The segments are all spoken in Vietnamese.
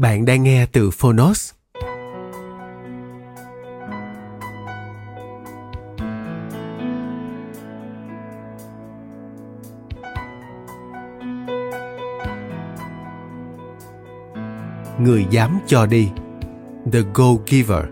Bạn đang nghe từ Fonos. Người dám cho đi. The Go-Giver.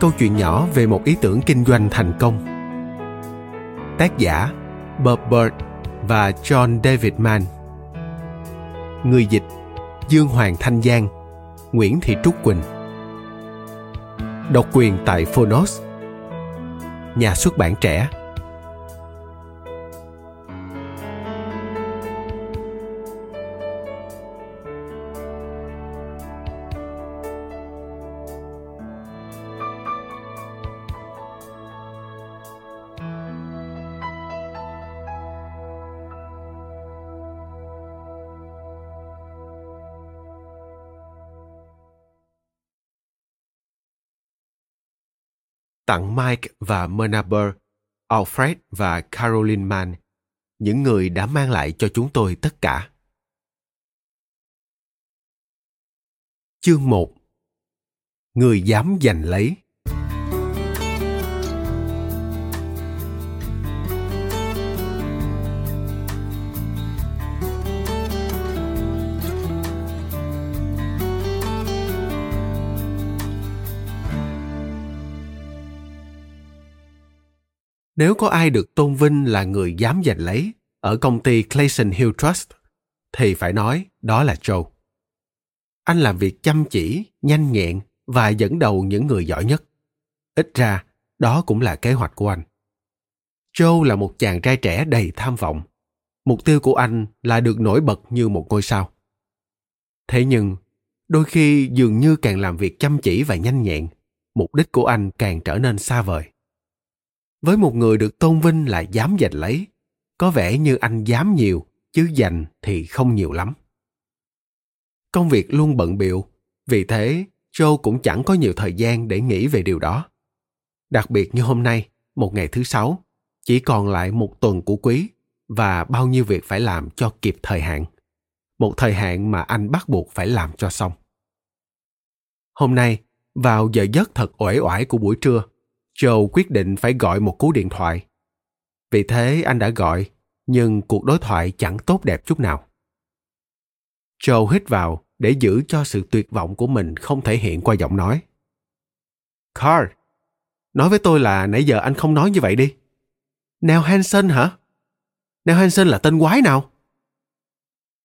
Câu chuyện nhỏ về một ý tưởng kinh doanh thành công. Tác giả Bob Burg và John David Mann. Người dịch Dương Hoàng Thanh Giang, Nguyễn Thị Trúc Quỳnh. Độc quyền tại Fonos. Nhà xuất bản Trẻ. Tặng Mike và Myrna Burr, Alfred và Caroline Mann, những người đã mang lại cho chúng tôi tất cả. Chương 1. Người dám giành lấy. Nếu có ai được tôn vinh là người dám giành lấy ở công ty Clason Hill Trust, thì phải nói đó là Joe. Anh làm việc chăm chỉ, nhanh nhẹn và dẫn đầu những người giỏi nhất. Ít ra, đó cũng là kế hoạch của anh. Joe là một chàng trai trẻ đầy tham vọng. Mục tiêu của anh là được nổi bật như một ngôi sao. Thế nhưng, đôi khi dường như càng làm việc chăm chỉ và nhanh nhẹn, mục đích của anh càng trở nên xa vời. Với một người được tôn vinh là dám giành lấy, có vẻ như anh dám nhiều, chứ giành thì không nhiều lắm. Công việc luôn bận bịu, vì thế Joe cũng chẳng có nhiều thời gian để nghĩ về điều đó. Đặc biệt như hôm nay, một ngày thứ Sáu, chỉ còn lại một tuần của quý và bao nhiêu việc phải làm cho kịp thời hạn. Một thời hạn mà anh bắt buộc phải làm cho xong. Hôm nay, vào giờ giấc thật uể oải của buổi trưa, Joe quyết định phải gọi một cú điện thoại. Vì thế anh đã gọi, nhưng cuộc đối thoại chẳng tốt đẹp chút nào. Joe hít vào để giữ cho sự tuyệt vọng của mình không thể hiện qua giọng nói. Carl, nói với tôi là nãy giờ anh không nói như vậy đi. Neil Hansen hả? Neil Hansen là tên quái nào?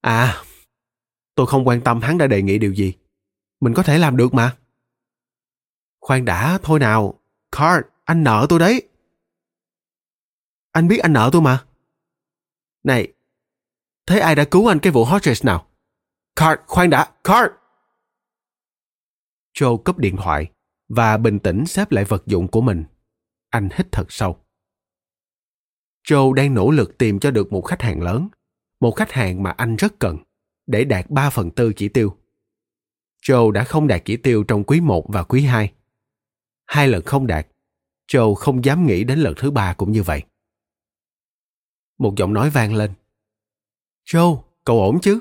À, tôi không quan tâm hắn đã đề nghị điều gì. Mình có thể làm được mà. Khoan đã, thôi nào. Carl, anh nợ tôi đấy. Anh biết anh nợ tôi mà. Này, thế ai đã cứu anh cái vụ Hodges nào? Carl, khoan đã, Carl! Joe cúp điện thoại và bình tĩnh xếp lại vật dụng của mình. Anh hít thật sâu. Joe đang nỗ lực tìm cho được một khách hàng lớn, một khách hàng mà anh rất cần, để đạt 3/4 chỉ tiêu. Joe đã không đạt chỉ tiêu trong quý 1 và quý 2. 2 lần không đạt, Joe không dám nghĩ đến lần thứ 3 cũng như vậy. Một giọng nói vang lên. Joe, cậu ổn chứ?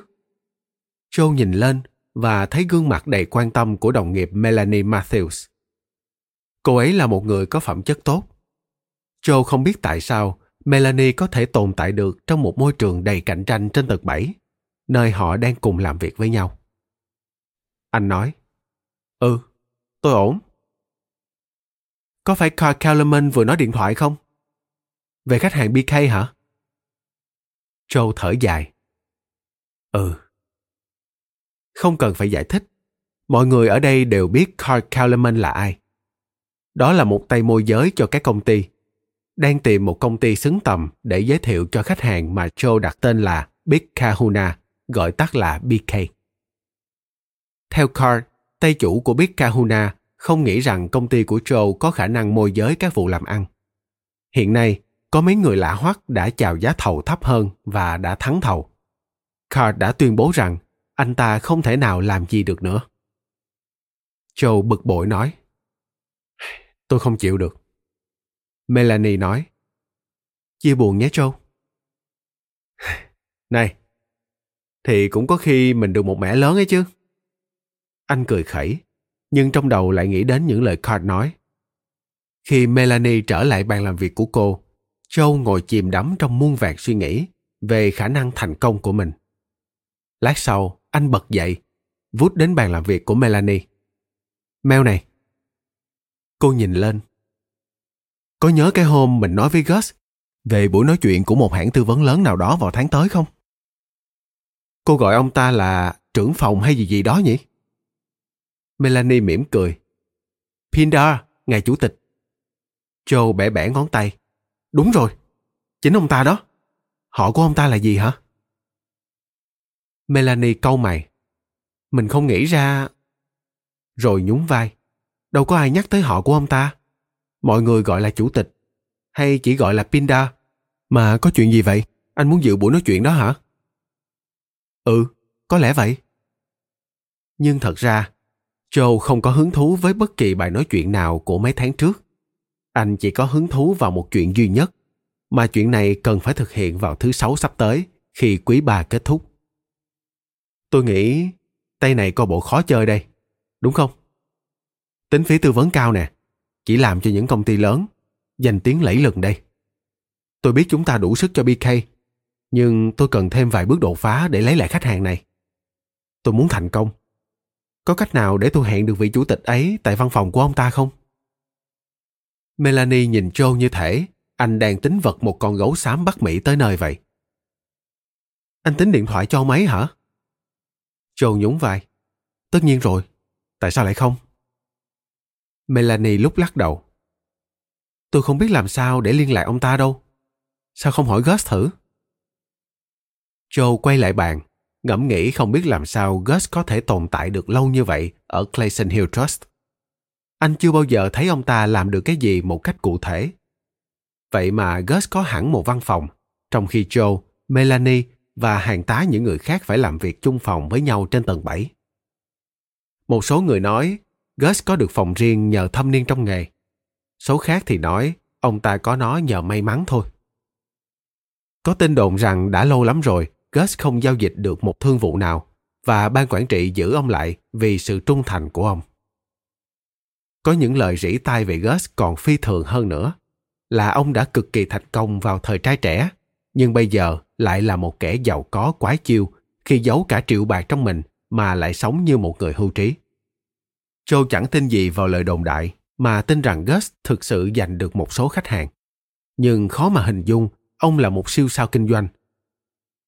Joe nhìn lên và thấy gương mặt đầy quan tâm của đồng nghiệp Melanie Matthews. Cô ấy là một người có phẩm chất tốt. Joe không biết tại sao Melanie có thể tồn tại được trong một môi trường đầy cạnh tranh trên tầng 7, nơi họ đang cùng làm việc với nhau. Anh nói, "Ừ, tôi ổn. Có phải Carl Kellerman vừa nói điện thoại không? Về khách hàng BK hả?" Joe thở dài. "Ừ." Không cần phải giải thích. Mọi người ở đây đều biết Carl Kellerman là ai. Đó là một tay môi giới cho các công ty, đang tìm một công ty xứng tầm để giới thiệu cho khách hàng mà Joe đặt tên là Big Kahuna, gọi tắt là BK. Theo Carl, tay chủ của Big Kahuna không nghĩ rằng công ty của Joe có khả năng môi giới các vụ làm ăn. Hiện nay, có mấy người lạ hoắc đã chào giá thầu thấp hơn và đã thắng thầu. Carl đã tuyên bố rằng anh ta không thể nào làm gì được nữa. Joe bực bội nói, "Tôi không chịu được." Melanie nói, "Chia buồn nhé Joe." "Này, thì cũng có khi mình được một mẻ lớn ấy chứ." Anh cười khẩy, nhưng trong đầu lại nghĩ đến những lời Carl nói. Khi Melanie trở lại bàn làm việc của cô, Joe ngồi chìm đắm trong muôn vàn suy nghĩ về khả năng thành công của mình. Lát sau, anh bật dậy, vút đến bàn làm việc của Melanie. "Mel này." Cô nhìn lên. "Có nhớ cái hôm mình nói với Gus về buổi nói chuyện của một hãng tư vấn lớn nào đó vào tháng tới không? Cô gọi ông ta là trưởng phòng hay gì gì đó nhỉ?" Melanie mỉm cười. "Pindar, ngài chủ tịch." Joe bẻ bẻ ngón tay. "Đúng rồi, chính ông ta đó. Họ của ông ta là gì hả?" Melanie cau mày. "Mình không nghĩ ra." Rồi nhún vai. "Đâu có ai nhắc tới họ của ông ta. Mọi người gọi là chủ tịch, hay chỉ gọi là Pindar. Mà có chuyện gì vậy? Anh muốn dự buổi nói chuyện đó hả?" "Ừ, có lẽ vậy." Nhưng thật ra, Joe không có hứng thú với bất kỳ bài nói chuyện nào của mấy tháng trước. Anh chỉ có hứng thú vào một chuyện duy nhất, mà chuyện này cần phải thực hiện vào thứ Sáu sắp tới khi quý 3 kết thúc. "Tôi nghĩ tay này coi bộ khó chơi đây, đúng không? Tính phí tư vấn cao nè, chỉ làm cho những công ty lớn, danh tiếng lẫy lừng đây. Tôi biết chúng ta đủ sức cho BK, nhưng tôi cần thêm vài bước đột phá để lấy lại khách hàng này. Tôi muốn thành công. Có cách nào để tôi hẹn được vị chủ tịch ấy tại văn phòng của ông ta không?" Melanie nhìn Joe như thể anh đang tính vật một con gấu xám Bắc Mỹ tới nơi vậy. "Anh tính điện thoại cho ông ấy hả?" Joe nhún vai. "Tất nhiên rồi, tại sao lại không?" Melanie lúc lắc đầu. "Tôi không biết làm sao để liên lạc ông ta đâu. Sao không hỏi Gus thử?" Joe quay lại bàn, ngẫm nghĩ không biết làm sao Gus có thể tồn tại được lâu như vậy ở Clason Hill Trust. Anh chưa bao giờ thấy ông ta làm được cái gì một cách cụ thể. Vậy mà Gus có hẳn một văn phòng, trong khi Joe, Melanie và hàng tá những người khác phải làm việc chung phòng với nhau trên tầng 7. Một số người nói Gus có được phòng riêng nhờ thâm niên trong nghề. Số khác thì nói ông ta có nó nhờ may mắn thôi. Có tin đồn rằng đã lâu lắm rồi Gus không giao dịch được một thương vụ nào và ban quản trị giữ ông lại vì sự trung thành của ông. Có những lời rỉ tai về Gus còn phi thường hơn nữa, là ông đã cực kỳ thành công vào thời trai trẻ, nhưng bây giờ lại là một kẻ giàu có quái chiêu khi giấu cả triệu bạc trong mình mà lại sống như một người hưu trí. Joe chẳng tin gì vào lời đồn đại mà tin rằng Gus thực sự giành được một số khách hàng. Nhưng khó mà hình dung ông là một siêu sao kinh doanh.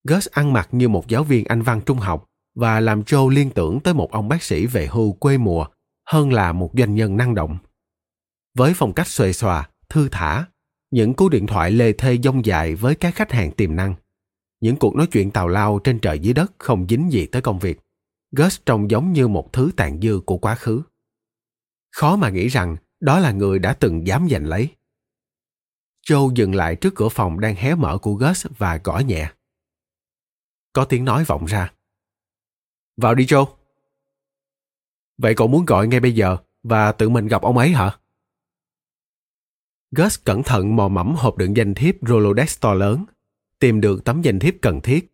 Gus ăn mặc như một giáo viên Anh văn trung học và làm Joe liên tưởng tới một ông bác sĩ về hưu quê mùa hơn là một doanh nhân năng động. Với phong cách xuề xòa, thư thả, những cú điện thoại lê thê dông dài với các khách hàng tiềm năng, những cuộc nói chuyện tào lao trên trời dưới đất không dính gì tới công việc, Gus trông giống như một thứ tàn dư của quá khứ. Khó mà nghĩ rằng đó là người đã từng dám giành lấy. Joe dừng lại trước cửa phòng đang hé mở của Gus và gõ nhẹ. Có tiếng nói vọng ra. "Vào đi Joe." "Vậy cậu muốn gọi ngay bây giờ và tự mình gặp ông ấy hả?" Gus cẩn thận mò mẫm hộp đựng danh thiếp Rolodex to lớn, tìm được tấm danh thiếp cần thiết.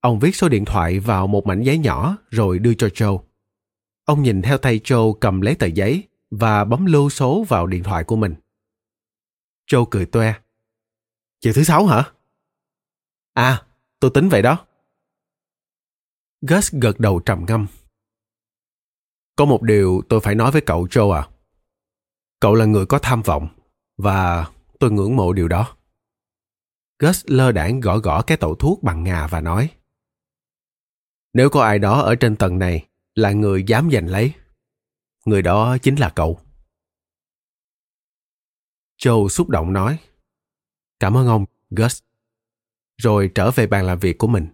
Ông viết số điện thoại vào một mảnh giấy nhỏ rồi đưa cho Joe. Ông nhìn theo tay Joe cầm lấy tờ giấy và bấm lưu số vào điện thoại của mình. Joe cười toe. Chiều thứ Sáu hả? À, tôi tính vậy đó. Gus gật đầu trầm ngâm. Có một điều tôi phải nói với cậu Joe à. Cậu là người có tham vọng và tôi ngưỡng mộ điều đó. Gus lơ đãng gõ cái tẩu thuốc bằng ngà và nói. Nếu có ai đó ở trên tầng này là người dám giành lấy, người đó chính là cậu. Joe xúc động nói. Cảm ơn ông, Gus. Rồi trở về bàn làm việc của mình.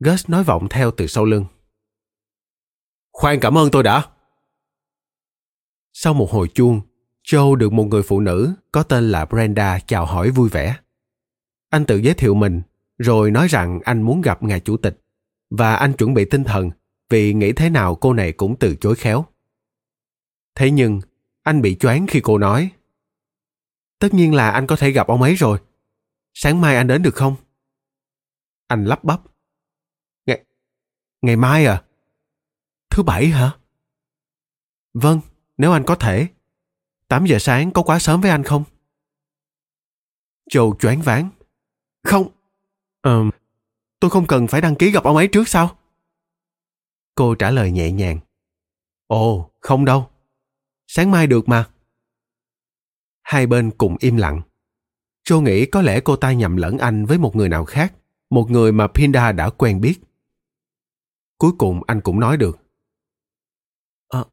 Gus nói vọng theo từ sau lưng. Khoan, cảm ơn tôi đã. Sau một hồi chuông, Joe được một người phụ nữ có tên là Brenda chào hỏi vui vẻ. Anh tự giới thiệu mình, rồi nói rằng anh muốn gặp ngài chủ tịch, và anh chuẩn bị tinh thần vì nghĩ thế nào cô này cũng từ chối khéo. Thế nhưng, anh bị choáng khi cô nói. Tất nhiên là anh có thể gặp ông ấy rồi. Sáng mai anh đến được không? Anh lắp bắp. Ngày mai à? Thứ Bảy hả? Vâng, nếu anh có thể. 8 giờ sáng có quá sớm với anh không? Joe choáng váng. Không. Tôi không cần phải đăng ký gặp ông ấy trước sao? Cô trả lời nhẹ nhàng. Ồ, không đâu. Sáng mai được mà. Hai bên cùng im lặng. Joe nghĩ có lẽ cô ta nhầm lẫn anh với một người nào khác, một người mà Pindar đã quen biết. Cuối cùng anh cũng nói được.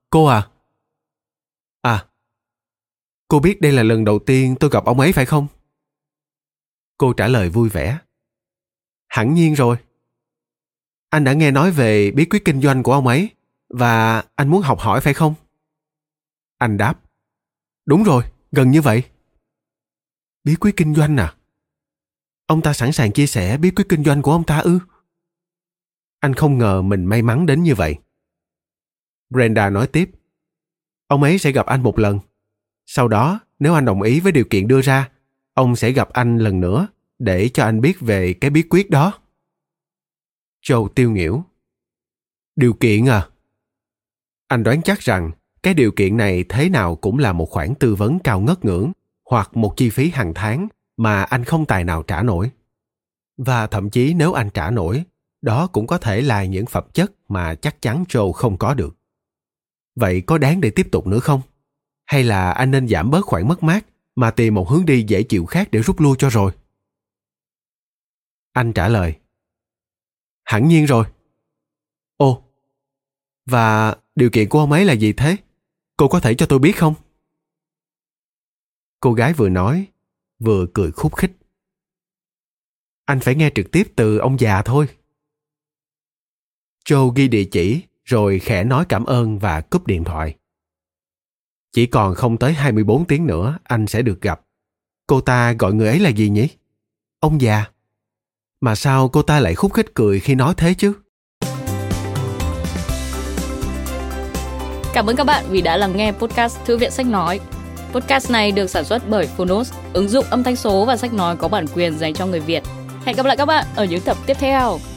Cô à? À, cô biết đây là lần đầu tiên tôi gặp ông ấy phải không? Cô trả lời vui vẻ. Hẳn nhiên rồi. Anh đã nghe nói về bí quyết kinh doanh của ông ấy và anh muốn học hỏi phải không? Anh đáp. Đúng rồi, gần như vậy. Bí quyết kinh doanh à? Ông ta sẵn sàng chia sẻ bí quyết kinh doanh của ông ta ư? Anh không ngờ mình may mắn đến như vậy. Brenda nói tiếp. Ông ấy sẽ gặp anh một lần. Sau đó, nếu anh đồng ý với điều kiện đưa ra, ông sẽ gặp anh lần nữa để cho anh biết về cái bí quyết đó. Joe tiêu nghỉu. Điều kiện à? Anh đoán chắc rằng cái điều kiện này thế nào cũng là một khoản tư vấn cao ngất ngưỡng hoặc một chi phí hàng tháng mà anh không tài nào trả nổi. Và thậm chí nếu anh trả nổi, đó cũng có thể là những phẩm chất mà chắc chắn Joe không có được. Vậy có đáng để tiếp tục nữa không? Hay là anh nên giảm bớt khoản mất mát mà tìm một hướng đi dễ chịu khác để rút lui cho rồi? Anh trả lời. Hẳn nhiên rồi. Ồ, và điều kiện của ông ấy là gì thế? Cô có thể cho tôi biết không? Cô gái vừa nói, vừa cười khúc khích. Anh phải nghe trực tiếp từ ông già thôi. Joe ghi địa chỉ, rồi khẽ nói cảm ơn và cúp điện thoại. Chỉ còn không tới 24 tiếng nữa anh sẽ được gặp. Cô ta gọi người ấy là gì nhỉ? Ông già. Mà sao cô ta lại khúc khích cười khi nói thế chứ? Cảm ơn các bạn vì đã lắng nghe podcast Thư viện Sách Nói. Podcast này được sản xuất bởi Fonos, ứng dụng âm thanh số và sách nói có bản quyền dành cho người Việt. Hẹn gặp lại các bạn ở những tập tiếp theo.